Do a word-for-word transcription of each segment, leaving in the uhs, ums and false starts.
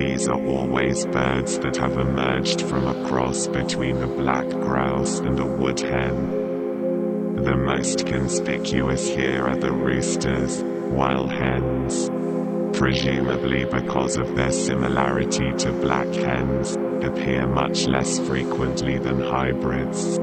These are always birds that have emerged from a cross between a black grouse and a woodhen. The most conspicuous here are the roosters, while hens, presumably because of their similarity to black hens, appear much less frequently than hybrids.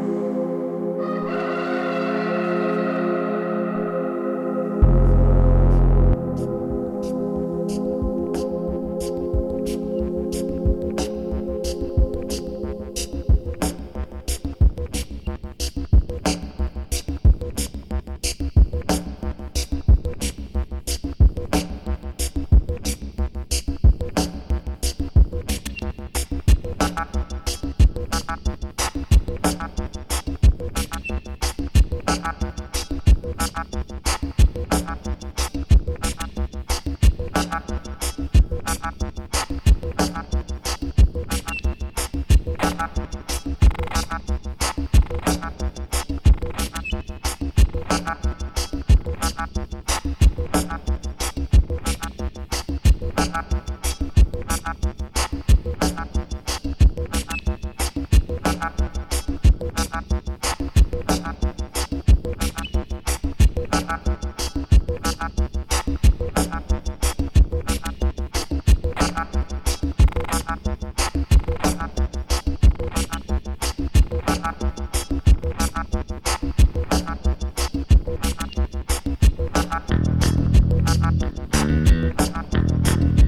Thank you.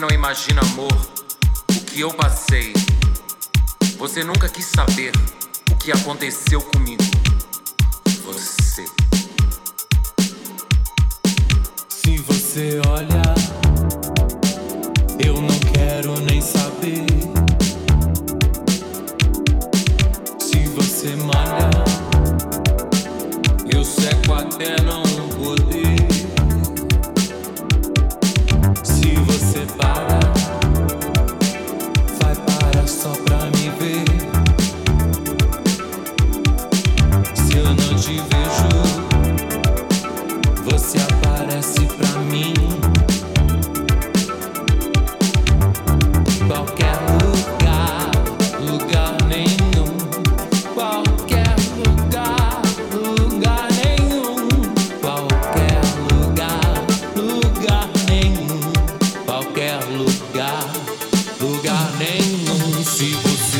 não imagina, amor, o que eu passei. Você nunca quis saber o que aconteceu comigo. Você. Se você olha, eu não quero nem saber. Se você malha, eu seco até não poder. Se você para, vai para só pra me ver. Se eu não te vejo, você aparece pra mim. Qualquer lugar, lugar nenhum. Qualquer lugar, lugar nenhum. Qualquer lugar, lugar nenhum. Qualquer lugar, lugar nenhum. Se você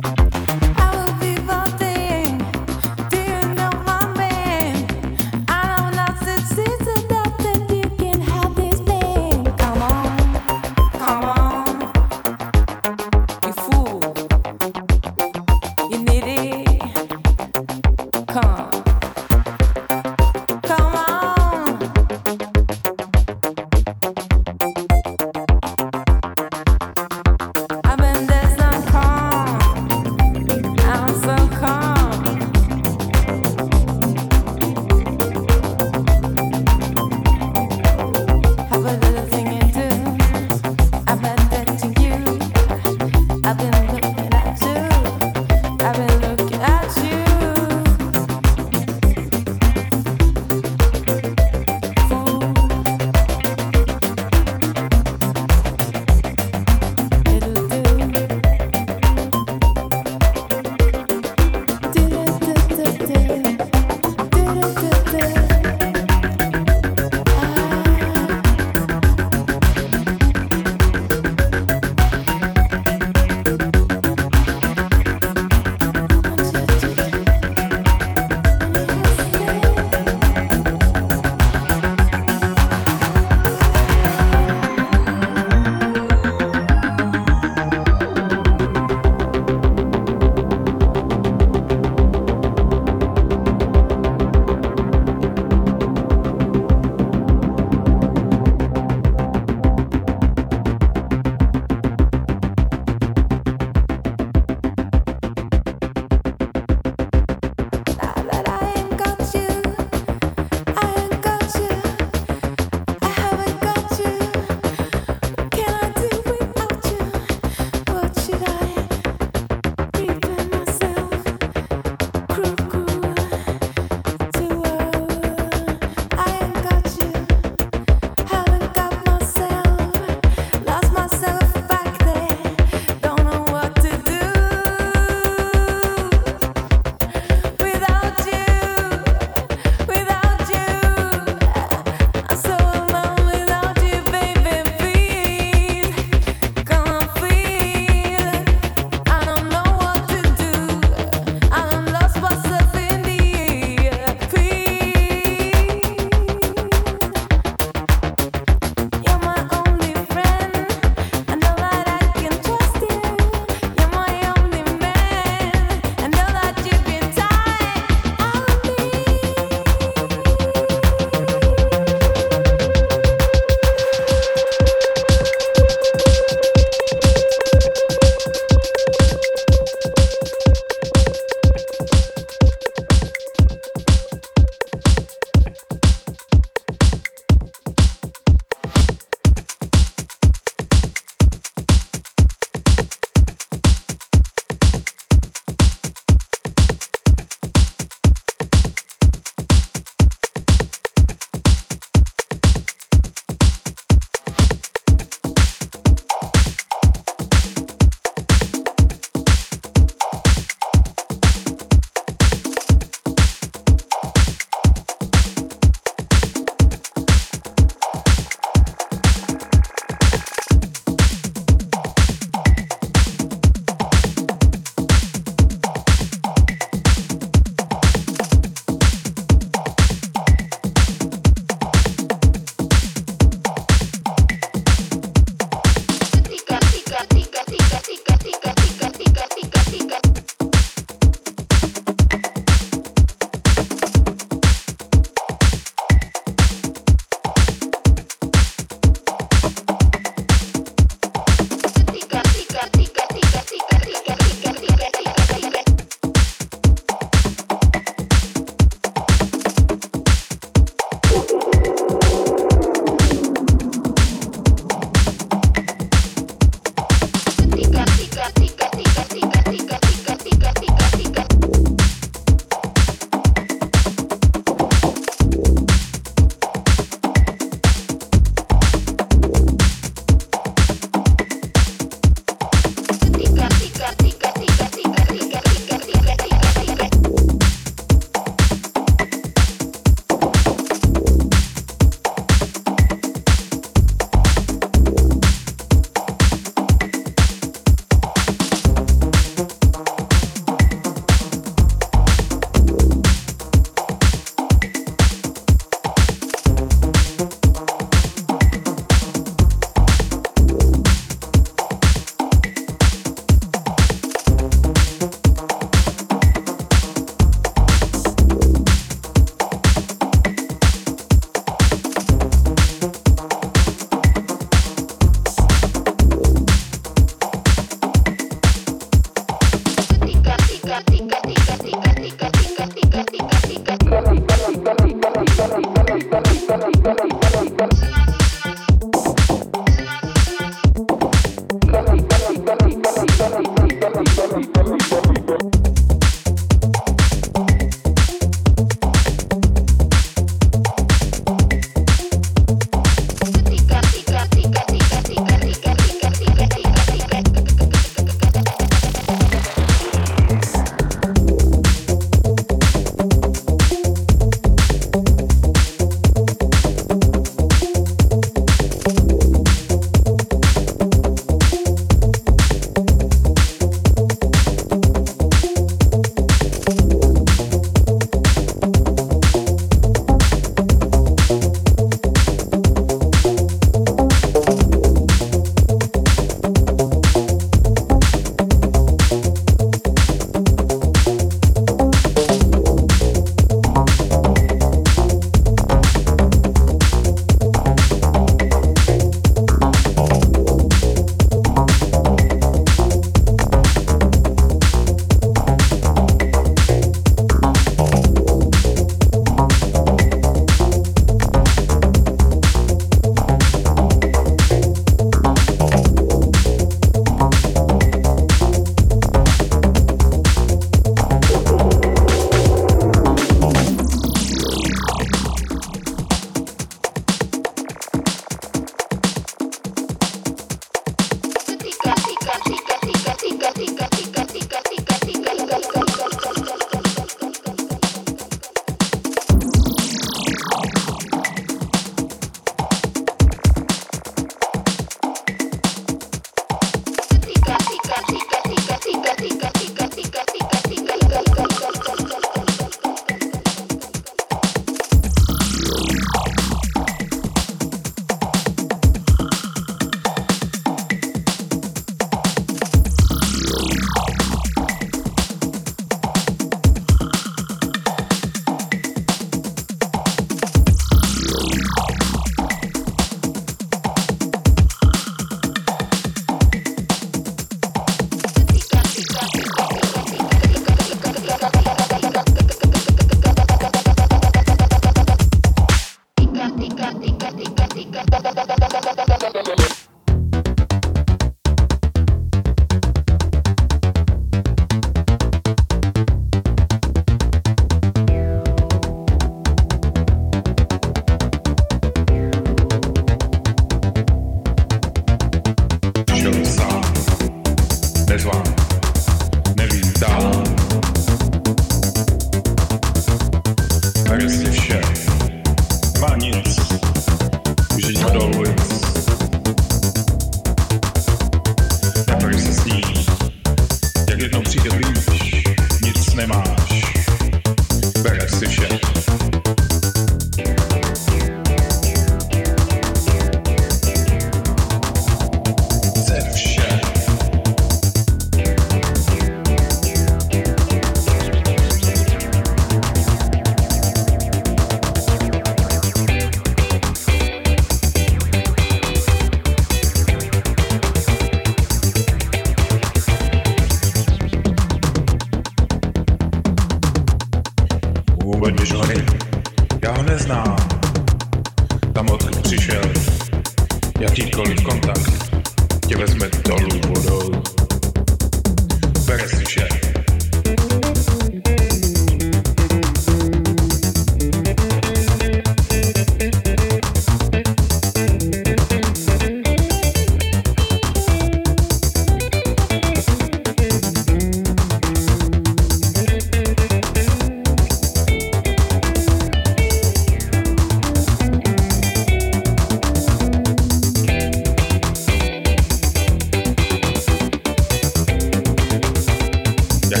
Jak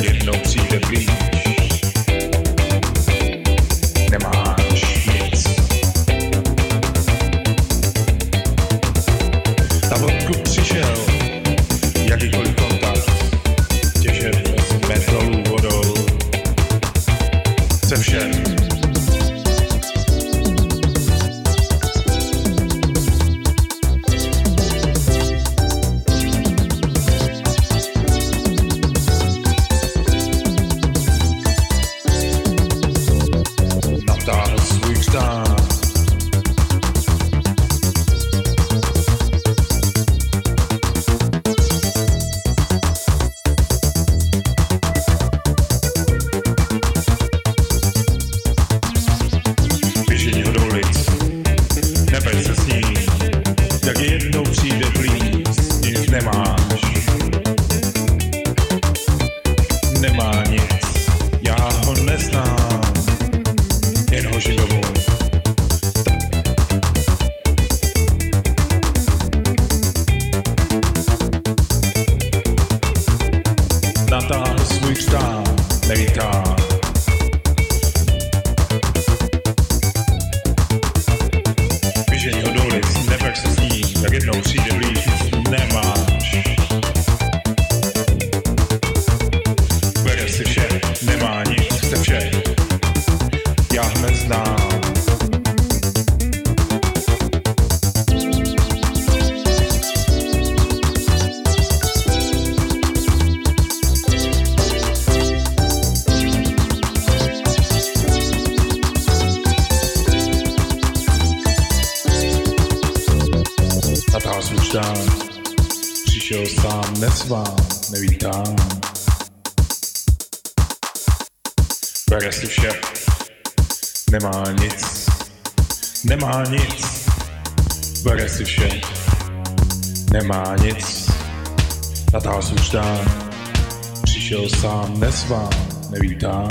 down. She shows calmness, warm, maybe down. Vraga sluša, nemá nic, nemá nic. Vraga sluša, nemá nic. Natáhl už dám, přišel sám, nesvám, nevítám.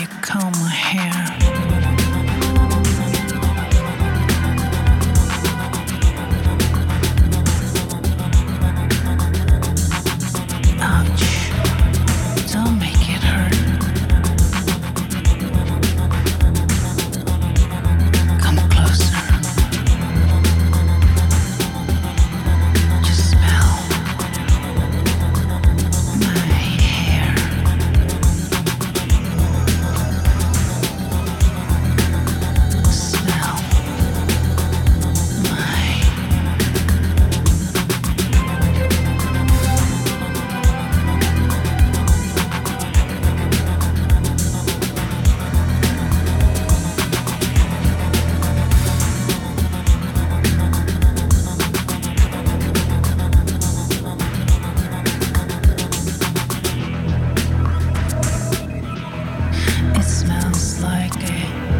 you comb my hair. Smells like a